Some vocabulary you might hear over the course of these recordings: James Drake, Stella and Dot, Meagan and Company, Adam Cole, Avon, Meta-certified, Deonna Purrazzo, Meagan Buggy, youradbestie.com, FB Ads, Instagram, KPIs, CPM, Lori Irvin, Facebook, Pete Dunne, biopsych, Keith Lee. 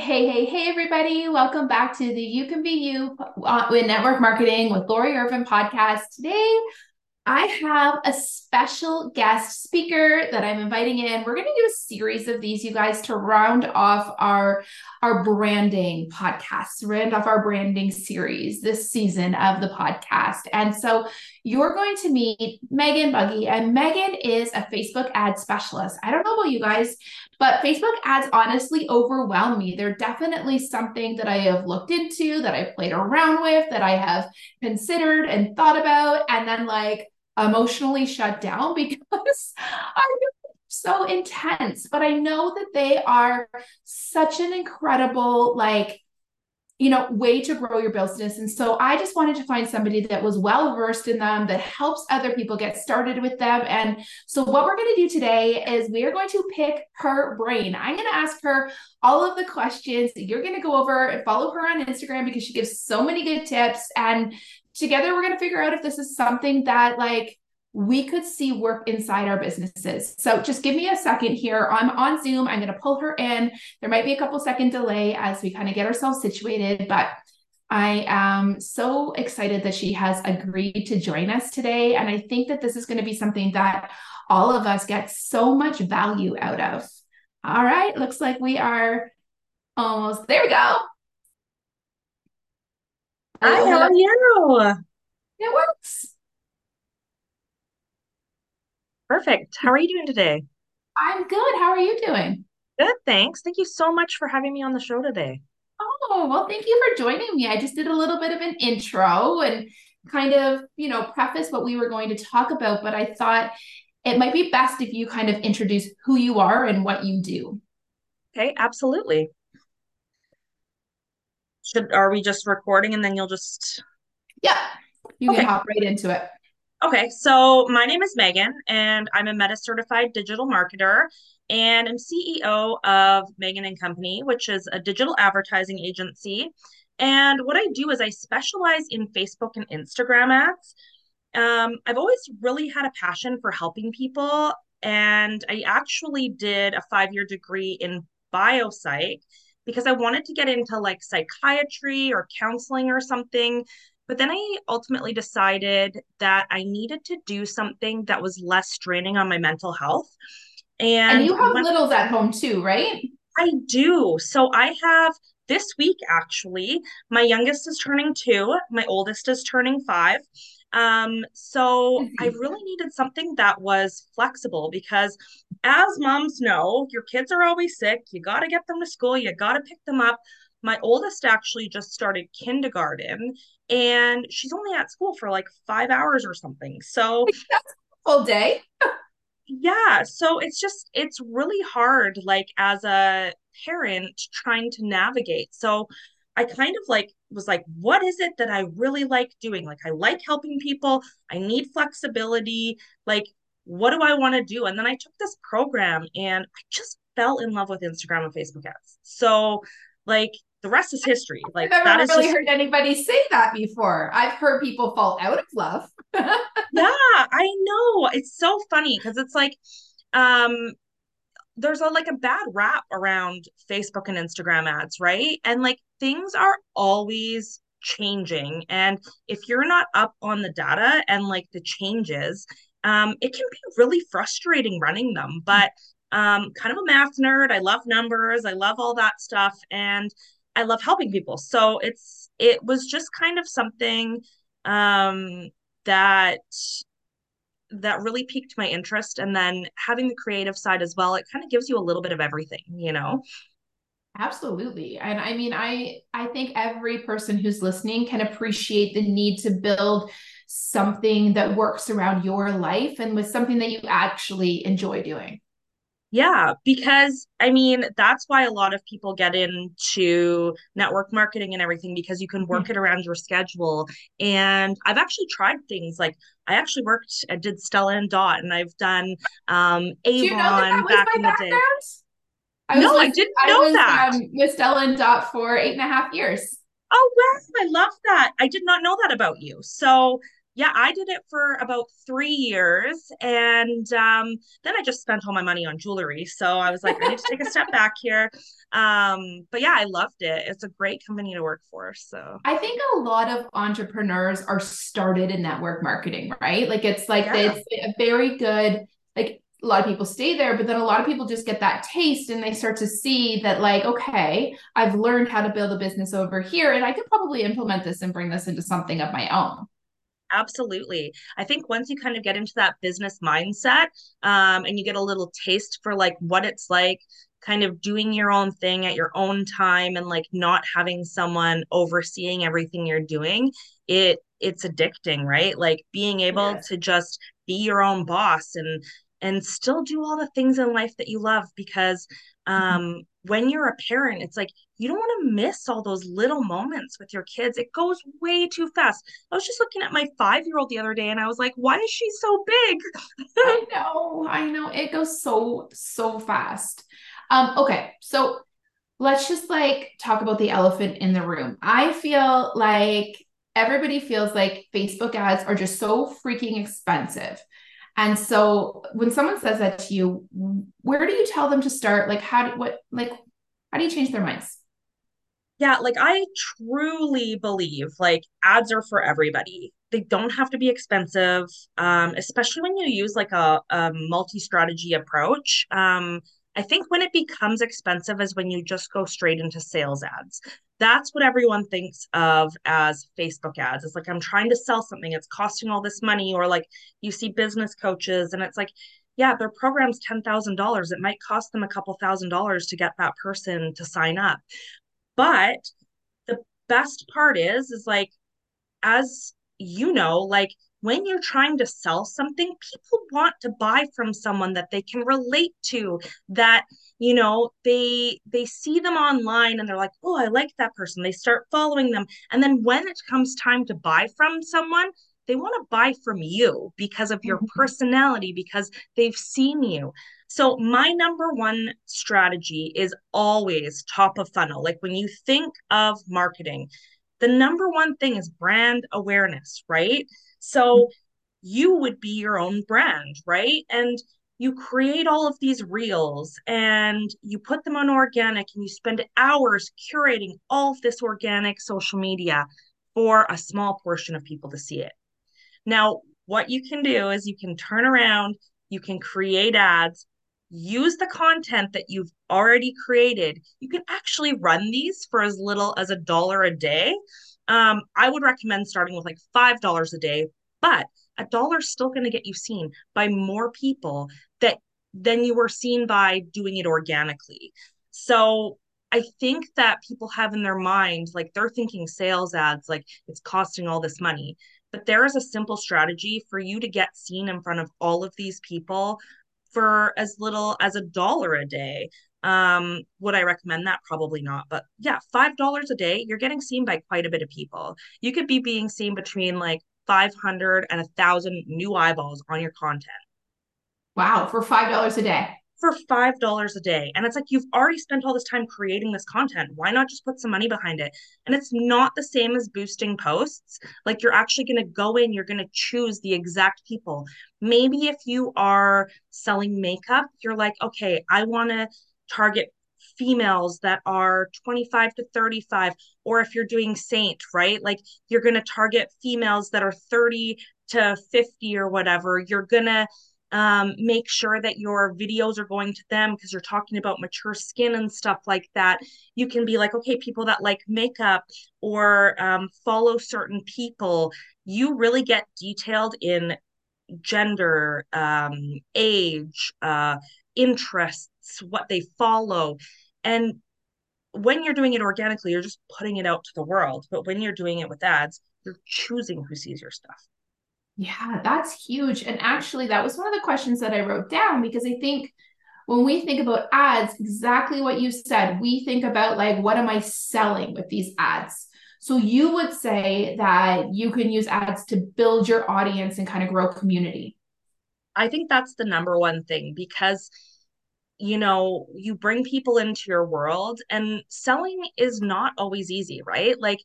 Hey, everybody. Welcome back to the You Can Be You with Network Marketing with Lori Irvin podcast. Today, I have a special guest speaker that I'm inviting in. We're going to do a series of these, you guys, to round off our branding podcast, round off our branding series this season of the podcast. And so you're going to meet Meagan Buggy, and Meagan is a Facebook ad specialist. I don't know about you guys, but Facebook ads honestly overwhelm me. They're definitely something that I have looked into, that I've played around with, that I have considered and thought about, and then like emotionally shut down because I'm so intense. But I know that they are such an incredible, like, you know, way to grow your business. And so I just wanted to find somebody that was well-versed in them, that helps other people get started with them. And so what we're going to do today is we are going to pick her brain. I'm going to ask her all of the questions. You're going to go over and follow her on Instagram because she gives so many good tips. And together we're going to figure out if this is something that like we could see work inside our businesses. So just give me a second here. I'm on Zoom. I'm going to pull her in. There might be a couple second delay as we kind of get ourselves situated, but I am so excited that she has agreed to join us today. And I think that this is going to be something that all of us get so much value out of. All right. Looks like we are almost, there we go. Hi, how are you? It works. Perfect. How are you doing today? I'm good. How are you doing? Good, thanks. Thank you so much for having me on the show today. Oh, well, thank you for joining me. I just did a little bit of an intro and kind of, you know, preface what we were going to talk about, but I thought it might be best if you kind of introduce who you are and what you do. Okay, absolutely. Are we just recording and then you'll just... Yeah, you can hop right into it. Okay, so my name is Meagan, and I'm a Meta-certified digital marketer, and I'm CEO of Meagan and Company, which is a digital advertising agency. And what I do is I specialize in Facebook and Instagram ads. I've always really had a passion for helping people, and I actually did a 5-year degree in biopsych because I wanted to get into like psychiatry or counseling or something. But then I ultimately decided that I needed to do something that was less straining on my mental health. And you have littles at home too, right? I do. So I have this week, actually, my youngest is turning 2. My oldest is turning 5. So I really needed something that was flexible because as moms know, your kids are always sick. You got to get them to school. You got to pick them up. My oldest actually just started kindergarten and she's only at school for like 5 hours or something. So that's a whole day. Yeah. So it's really hard, like as a parent trying to navigate. So I kind of like was like, what is it that I really like doing? Like I like helping people. I need flexibility. Like, what do I want to do? And then I took this program and I just fell in love with Instagram and Facebook ads. So like, the rest is history. Like I've never really heard anybody say that before. I've heard people fall out of love. Yeah, I know. It's so funny because it's like there's a bad rap around Facebook and Instagram ads, right? And like things are always changing. And if you're not up on the data and like the changes, it can be really frustrating running them. But kind of a math nerd. I love numbers. I love all that stuff. And I love helping people. So it was just kind of something that really piqued my interest. And then having the creative side as well, it kind of gives you a little bit of everything, you know? Absolutely. And I mean, I think every person who's listening can appreciate the need to build something that works around your life and with something that you actually enjoy doing. Yeah, because I mean, that's why a lot of people get into network marketing and everything, because you can work it around your schedule. And I've actually tried things like I did Stella and Dot, and I've done Avon. Do you know that was my background? I didn't know that. I was with Stella and Dot for 8.5 years. Oh, wow. I love that. I did not know that about you. So Yeah, I did it for about 3 years. And then I just spent all my money on jewelry. So I was like, I need to take a step back here. But yeah, I loved it. It's a great company to work for. So I think a lot of entrepreneurs are started in network marketing, right? Like it's like, it's a very good, like a lot of people stay there, but then a lot of people just get that taste and they start to see that like, okay, I've learned how to build a business over here and I could probably implement this and bring this into something of my own. Absolutely. I think once you kind of get into that business mindset, and you get a little taste for like what it's like kind of doing your own thing at your own time and like not having someone overseeing everything you're doing, it's addicting, right? Like being able to just be your own boss and still do all the things in life that you love, because when you're a parent, it's like, you don't want to miss all those little moments with your kids. It goes way too fast. I was just looking at my 5-year-old the other day and I was like, why is she so big? I know. It goes so fast. Okay. So let's just like talk about the elephant in the room. I feel like everybody feels like Facebook ads are just so freaking expensive. And so when someone says that to you, where do you tell them to start? Like how do you change their minds? Yeah. Like I truly believe like ads are for everybody. They don't have to be expensive. Especially when you use like a multi-strategy approach. I think when it becomes expensive is when you just go straight into sales ads. That's what everyone thinks of as Facebook ads. It's like, I'm trying to sell something. It's costing all this money. Or like you see business coaches and it's like, yeah, their program's $10,000. It might cost them a couple $1,000 to get that person to sign up. But the best part is like, as you know, like when you're trying to sell something, people want to buy from someone that they can relate to, that, you know, they see them online and they're like, oh, I like that person. They start following them. And then when it comes time to buy from someone, they want to buy from you because of your personality, because they've seen you. So my number one strategy is always top of funnel. Like when you think of marketing, the number one thing is brand awareness, right? So you would be your own brand, right? And you create all of these reels and you put them on organic and you spend hours curating all of this organic social media for a small portion of people to see it. Now, what you can do is you can turn around, you can create ads, use the content that you've already created. You can actually run these for as little as $1 a day. I would recommend starting with like $5 a day, but $1's still going to get you seen by more people than you were seen by doing it organically. So I think that people have in their mind, like they're thinking sales ads, like it's costing all this money, but there is a simple strategy for you to get seen in front of all of these people for as little as $1 a day. Would I recommend that? Probably not, but yeah, $5 a day, you're getting seen by quite a bit of people. You could be being seen between like 500 and 1,000 new eyeballs on your content. Wow. For $5 a day. For $5 a day. And it's like, you've already spent all this time creating this content. Why not just put some money behind it? And it's not the same as boosting posts. Like you're actually going to go in, you're going to choose the exact people. Maybe if you are selling makeup, you're like, okay, I want to target females that are 25 to 35. Or if you're doing Saint, right? Like you're going to target females that are 30 to 50 or whatever. You're going to make sure that your videos are going to them because you're talking about mature skin and stuff like that. You can be like, okay, people that like makeup or follow certain people, you really get detailed in gender, age, interests, what they follow. And when you're doing it organically, you're just putting it out to the world. But when you're doing it with ads, you're choosing who sees your stuff. Yeah, that's huge. And actually, that was one of the questions that I wrote down, because I think when we think about ads, exactly what you said, we think about like, what am I selling with these ads? So you would say that you can use ads to build your audience and kind of grow community. I think that's the number one thing, because, you know, you bring people into your world and selling is not always easy, right? Like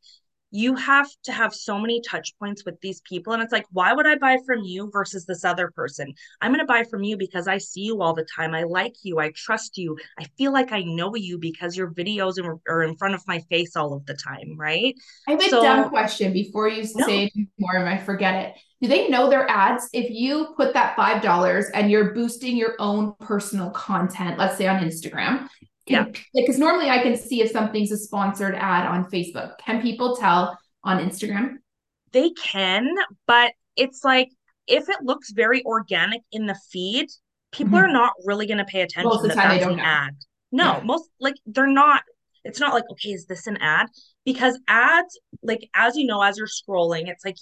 you have to have so many touch points with these people. And it's like, why would I buy from you versus this other person? I'm going to buy from you because I see you all the time. I like you. I trust you. I feel like I know you because your videos are in front of my face all of the time. Right. I have a dumb question before you say more and I forget it. Do they know their ads? If you put that $5 and you're boosting your own personal content, let's say on Instagram, yeah, because normally I can see if something's a sponsored ad on Facebook. Can people tell on Instagram? They can, but it's like, if it looks very organic in the feed, people are not really going to pay attention to that that's an ad. No, yeah. They're not. It's not like, okay, is this an ad? Because ads, as you know, as you're scrolling, it's like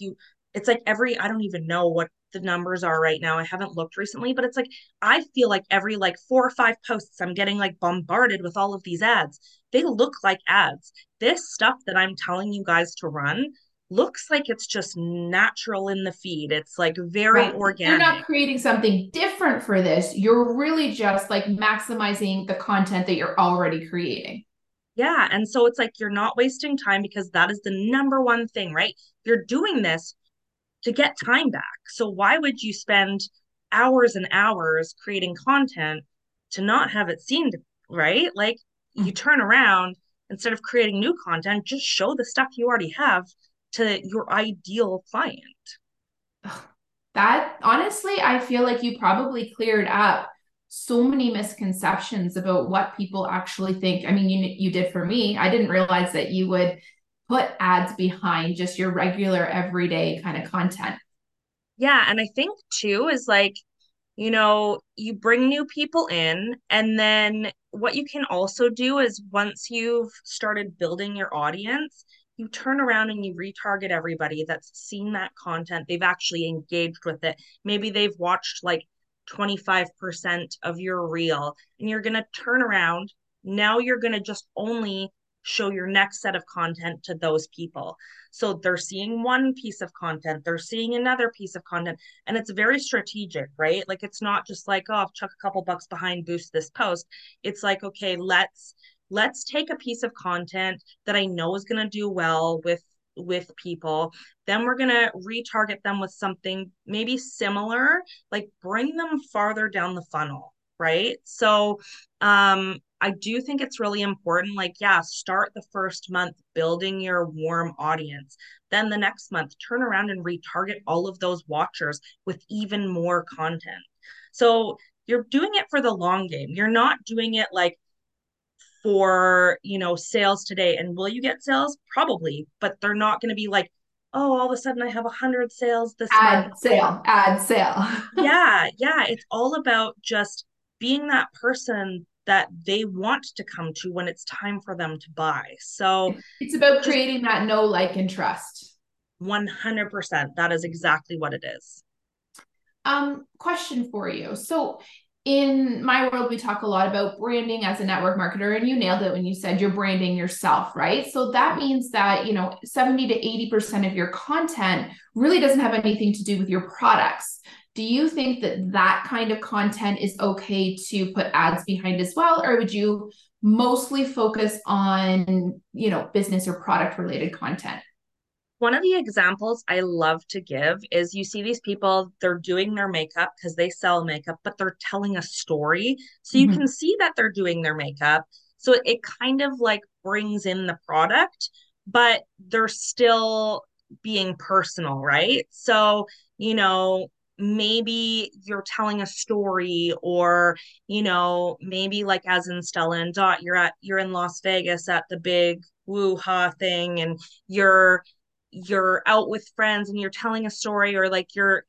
I don't even know what the numbers are right now. I haven't looked recently, but it's like, I feel like every 4 or 5 posts, I'm getting bombarded with all of these ads. They look like ads. This stuff that I'm telling you guys to run looks like it's just natural in the feed. It's very organic. You're not creating something different for this. You're really just maximizing the content that you're already creating. Yeah. And so it's you're not wasting time, because that is the number one thing, right? You're doing this to get time back. So why would you spend hours and hours creating content to not have it seen, right? You turn around, instead of creating new content, just show the stuff you already have to your ideal client. That, honestly, I feel like you probably cleared up so many misconceptions about what people actually think. I mean, you did for me. I didn't realize that you would put ads behind just your regular everyday kind of content. Yeah. And I think too is you bring new people in, and then what you can also do is once you've started building your audience, you turn around and you retarget everybody that's seen that content. They've actually engaged with it. Maybe they've watched 25% of your reel, and you're going to turn around. Now you're going to just only show your next set of content to those people. So they're seeing one piece of content, they're seeing another piece of content, and it's very strategic, right? It's not just I'll chuck a couple bucks behind, boost this post. It's okay, let's take a piece of content that I know is going to do well with people. Then we're going to retarget them with something maybe similar, bring them farther down the funnel, right? So, I do think it's really important. Start the first month building your warm audience. Then the next month, turn around and retarget all of those watchers with even more content. So you're doing it for the long game. You're not doing it for, sales today. And will you get sales? Probably, but they're not going to be all of a sudden I have 100 sales this month. Ad sale. Yeah. Yeah. It's all about just being that person that they want to come to when it's time for them to buy. So it's about creating that know, like, and trust. 100%. That is exactly what it is. Question for you. So in my world, we talk a lot about branding as a network marketer, and you nailed it when you said you're branding yourself, right? So that means that, 70 to 80% of your content really doesn't have anything to do with your products. Do you think that kind of content is okay to put ads behind as well? Or would you mostly focus on, business or product related content? One of the examples I love to give is you see these people, they're doing their makeup because they sell makeup, but they're telling a story. So you can see that they're doing their makeup. So it kind of brings in the product, but they're still being personal, right? So, maybe you're telling a story, or, maybe as in Stella and Dot, you're in Las Vegas at the big woo-ha thing, and you're out with friends and you're telling a story, or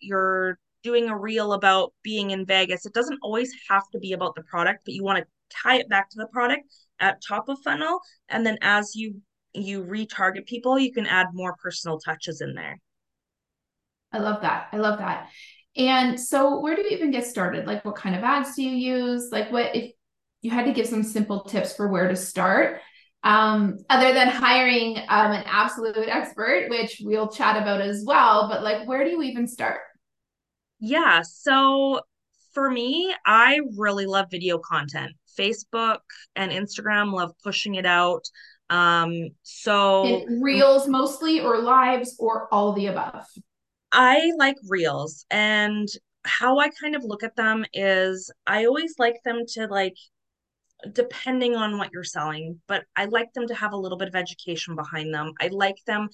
you're doing a reel about being in Vegas. It doesn't always have to be about the product, but you want to tie it back to the product at top of funnel. And then as you retarget people, you can add more personal touches in there. I love that. And so where do you even get started? What kind of ads do you use? What if you had to give some simple tips for where to start, other than hiring an absolute expert, which we'll chat about as well, but where do you even start? Yeah. So for me, I really love video content. Facebook and Instagram, love pushing it out. So in reels mostly, or lives, or all the above? I like reels, and how I kind of look at them is I always like them to, like, depending on what you're selling, but I like them to have a little bit of education behind them. I like them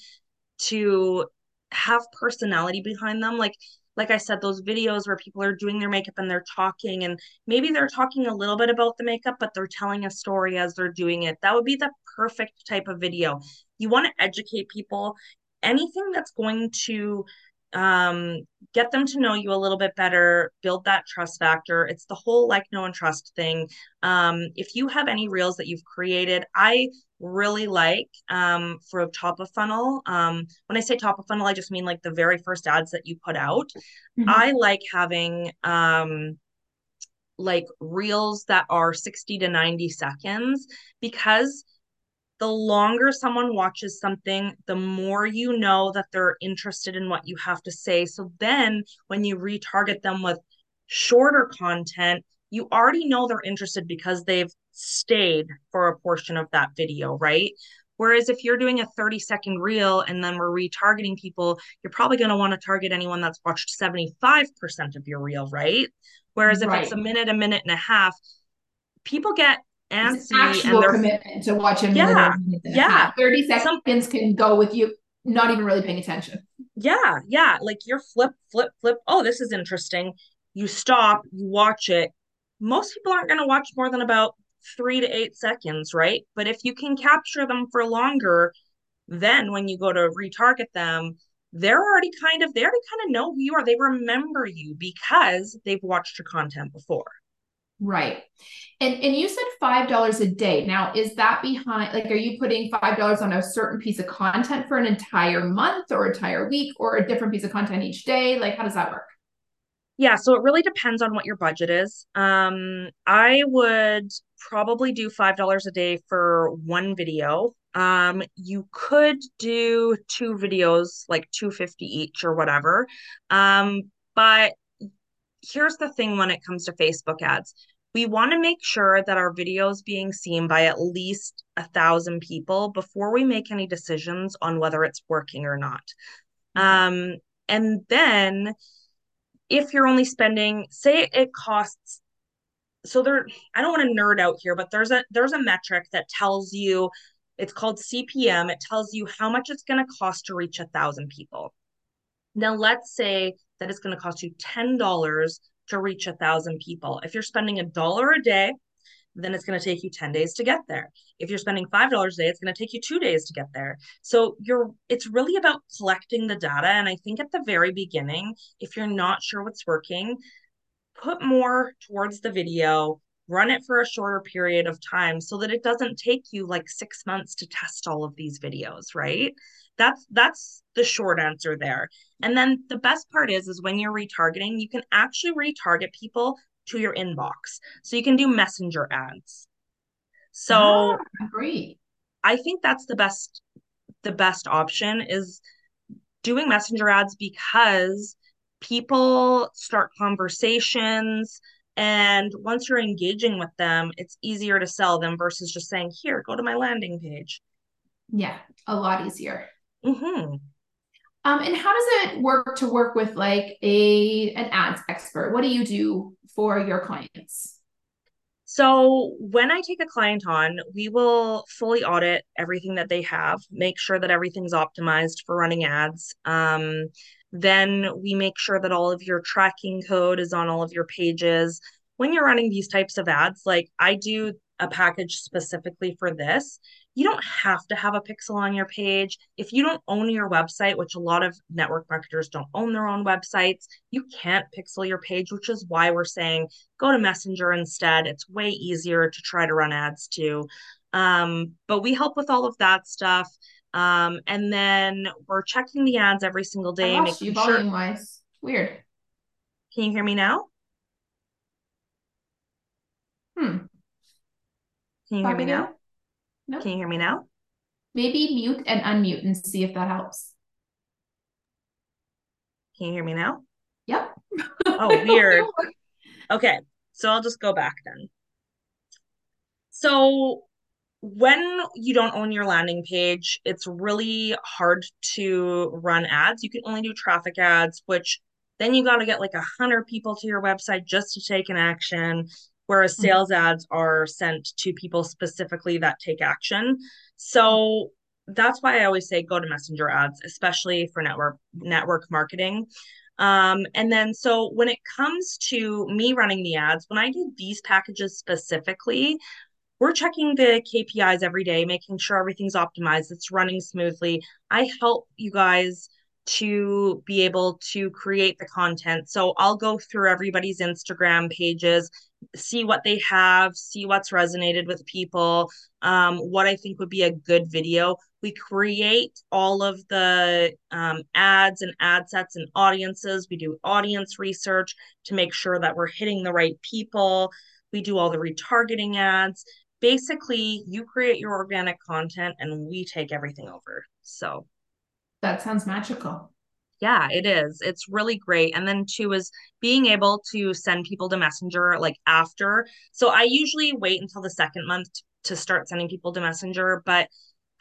to have personality behind them. Like I said, those videos where people are doing their makeup and they're talking, and maybe they're talking a little bit about the makeup, but they're telling a story as they're doing it. That would be the perfect type of video. You want to educate people. Anything that's going to get them to know you a little bit better, build that trust factor. It's the whole like, know, and trust thing. If you have any reels that you've created, I really like for top of funnel. When I say top of funnel, I just mean like the very first ads that you put out. Mm-hmm. I like having like reels that are 60 to 90 seconds, because the longer someone watches something, the more you know that they're interested in what you have to say. So then when you retarget them with shorter content, you already know they're interested because they've stayed for a portion of that video, right? Whereas if you're doing a 30-second reel and then we're retargeting people, you're probably going to want to target anyone that's watched 75% of your reel, right? Whereas if it's a minute and a half, people get antsy, and their commitment to watch him. Yeah. 30 seconds can go with you not even really paying attention. Yeah. Yeah. Like you're flip. Oh, this is interesting. You stop, you watch it. Most people aren't going to watch more than about 3 to 8 seconds. Right. But if you can capture them for longer, then when you go to retarget them, they already kind of know who you are. They remember you because they've watched your content before. Right. And you said $5 a day. Now, is that behind, like, are you putting $5 on a certain piece of content for an entire month or entire week, or a different piece of content each day? Like, how does that work? Yeah. So it really depends on what your budget is. I would probably do $5 a day for one video. You could do two videos, like $2.50 each or whatever. But here's the thing when it comes to Facebook ads, we want to make sure that our video is being seen by at least 1,000 people before we make any decisions on whether it's working or not. And then if you're only spending, say it costs, so there, I don't want to nerd out here, but there's a metric that tells you, it's called CPM. It tells you how much it's going to cost to reach 1,000 people. Now, let's say that it's going to cost you $10 to reach 1,000 people. If you're spending $1 a day, then it's going to take you 10 days to get there. If you're spending $5 a day, it's going to take you 2 days to get there. So it's really about collecting the data. And I think at the very beginning, if you're not sure what's working, put more towards the video, run it for a shorter period of time so that it doesn't take you like 6 months to test all of these videos, right? That's the short answer there. And then the best part is when you're retargeting, you can actually retarget people to your inbox. So you can do messenger ads. So great. I think that's the best option is doing messenger ads, because people start conversations, and once you're engaging with them, it's easier to sell them versus just saying, here, go to my landing page. Yeah, a lot easier. Mm-hmm. And how does it work with like an ads expert? What do you do for your clients? So when I take a client on, we will fully audit everything that they have, make sure that everything's optimized for running ads. Then we make sure that all of your tracking code is on all of your pages. When you're running these types of ads, like I do a package specifically for this. You don't have to have a pixel on your page. If you don't own your website, which a lot of network marketers don't own their own websites, you can't pixel your page, which is why we're saying go to Messenger instead. It's way easier to try to run ads to. But we help with all of that stuff. And then we're checking the ads every single day. Volume-wise. Weird. Can you hear me now? Can you hear me now? No. Can you hear me now? Maybe mute and unmute and see if that helps. Can you hear me now? Yep. Oh, weird. Okay. So I'll just go back then. So when you don't own your landing page, it's really hard to run ads. You can only do traffic ads, which then you got to get like 100 people to your website just to take an action, whereas sales ads are sent to people specifically that take action. So that's why I always say go to messenger ads, especially for network marketing. And then, so when it comes to me running the ads, when I do these packages specifically, we're checking the KPIs every day, making sure everything's optimized, it's running smoothly. I help you guys to be able to create the content. So I'll go through everybody's Instagram pages, see what they have, see what's resonated with people, what I think would be a good video. We create all of the ads and ad sets and audiences. We do audience research to make sure that we're hitting the right people. We do all the retargeting ads. Basically, you create your organic content and we take everything over. So that sounds magical. Yeah, it is. It's really great. And then two is being able to send people to Messenger like after. So I usually wait until the second month to start sending people to Messenger, but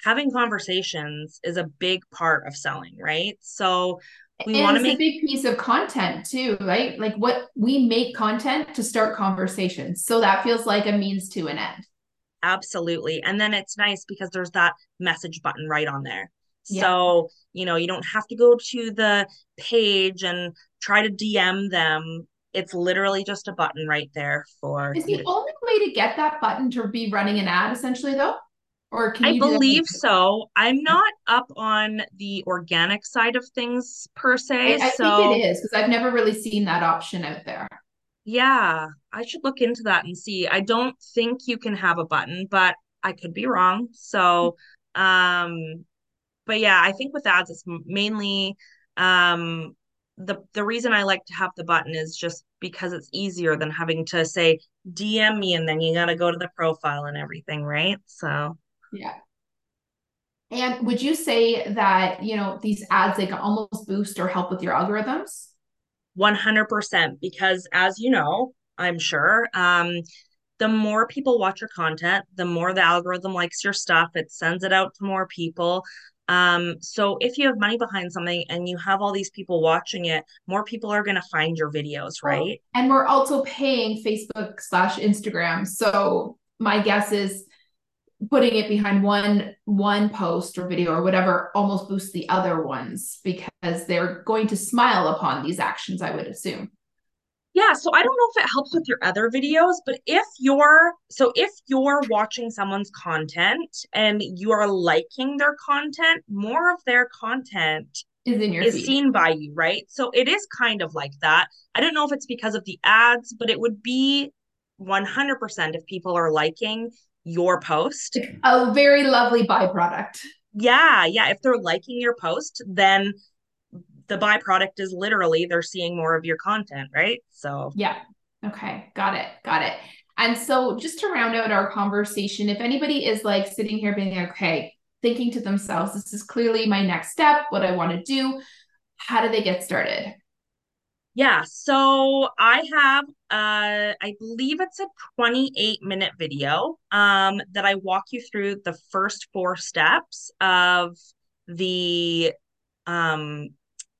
having conversations is a big part of selling, right? So we want to make a big piece of content too, right? Like what we make content to start conversations. So that feels like a means to an end. Absolutely. And then it's nice because there's that message button right on there. Yeah. So, you know, you don't have to go to the page and try to DM them. It's literally just a button right there for. Is the only way to get that button to be running an ad essentially though? Or can you believe so. I'm not up on the organic side of things per se. I think it is because I've never really seen that option out there. Yeah, I should look into that and see. I don't think you can have a button, but I could be wrong. So, but yeah, I think with ads, it's mainly the reason I like to have the button is just because it's easier than having to say, DM me, and then you got to go to the profile and everything, right? So yeah. And would you say that, you know, these ads, they can almost boost or help with your algorithms? 100%, because as you know, I'm sure, the more people watch your content, the more the algorithm likes your stuff. It sends it out to more people. So if you have money behind something and you have all these people watching it, more people are going to find your videos, right? And we're also paying Facebook/Instagram. So my guess is putting it behind one post or video or whatever almost boosts the other ones because they're going to smile upon these actions, I would assume. Yeah. So I don't know if it helps with your other videos, but if you're watching someone's content and you are liking their content, more of their content is seen by you, right? So it is kind of like that. I don't know if it's because of the ads, but it would be 100% if people are liking your post. A very lovely byproduct. Yeah. Yeah. If they're liking your post, then the byproduct is literally they're seeing more of your content, right? So yeah. Okay. Got it. And so just to round out our conversation, if anybody is like sitting here being like, okay, thinking to themselves, this is clearly my next step, what I want to do, how do they get started? Yeah. So I have, I believe it's a 28-minute video that I walk you through the first 4 steps of the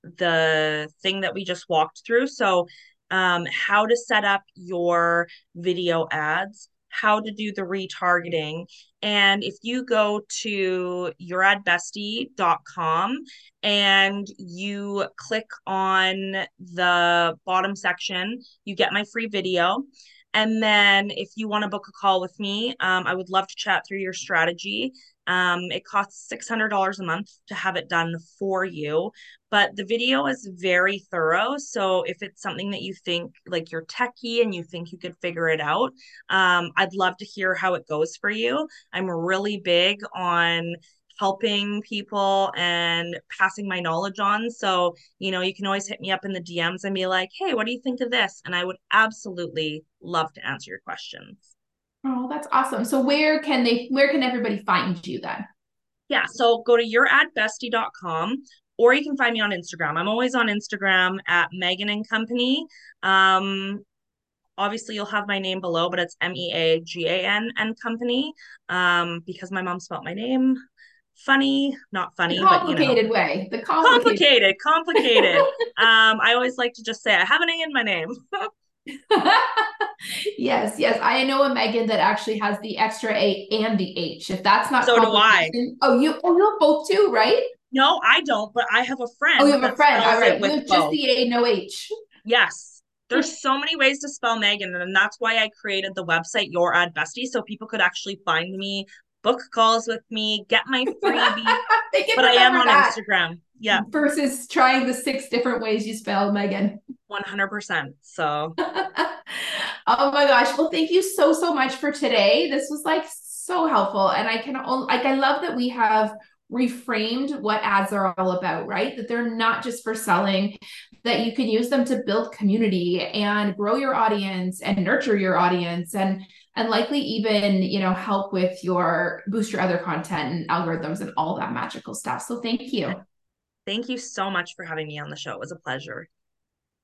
thing that we just walked through. So how to set up your video ads, how to do the retargeting. And if you go to youradbestie.com and you click on the bottom section, you get my free video. And then if you want to book a call with me, I would love to chat through your strategy. It costs $600 a month to have it done for you, but the video is very thorough. So if it's something that you think like you're techie and you think you could figure it out, I'd love to hear how it goes for you. I'm really big on helping people and passing my knowledge on. So, you know, you can always hit me up in the DMs and be like, hey, what do you think of this? And I would absolutely love to answer your questions. Oh, that's awesome. So where can everybody find you then? Yeah. So go to youradbestie.com or you can find me on Instagram. I'm always on Instagram at Meagan and Company. Obviously, you'll have my name below, but it's Meagan and Company, because my mom spelled my name funny, not funny, the complicated, but, you know, way. The complicated. I always like to just say I have an A in my name. Yes. I know a Megan that actually has the extra A and the H. If that's not so, do I. Oh, you have both too, right? No, I don't. But I have a friend. Oh, you have a friend. All right, with just the A, no H. Yes. There's so many ways to spell Meagan, and that's why I created the website Your Ad Bestie, so people could actually find me, book calls with me, get my freebie. But I am on Instagram. Yeah. Versus trying the 6 different ways you spell Meagan. 100%. So. Oh my gosh. Well, thank you so much for today. This was like so helpful. And I can only, like, I love that we have reframed what ads are all about, right? That they're not just for selling, that you can use them to build community and grow your audience and nurture your audience and likely even, you know, help with your boost your other content and algorithms and all that magical stuff. So thank you. Thank you so much for having me on the show. It was a pleasure.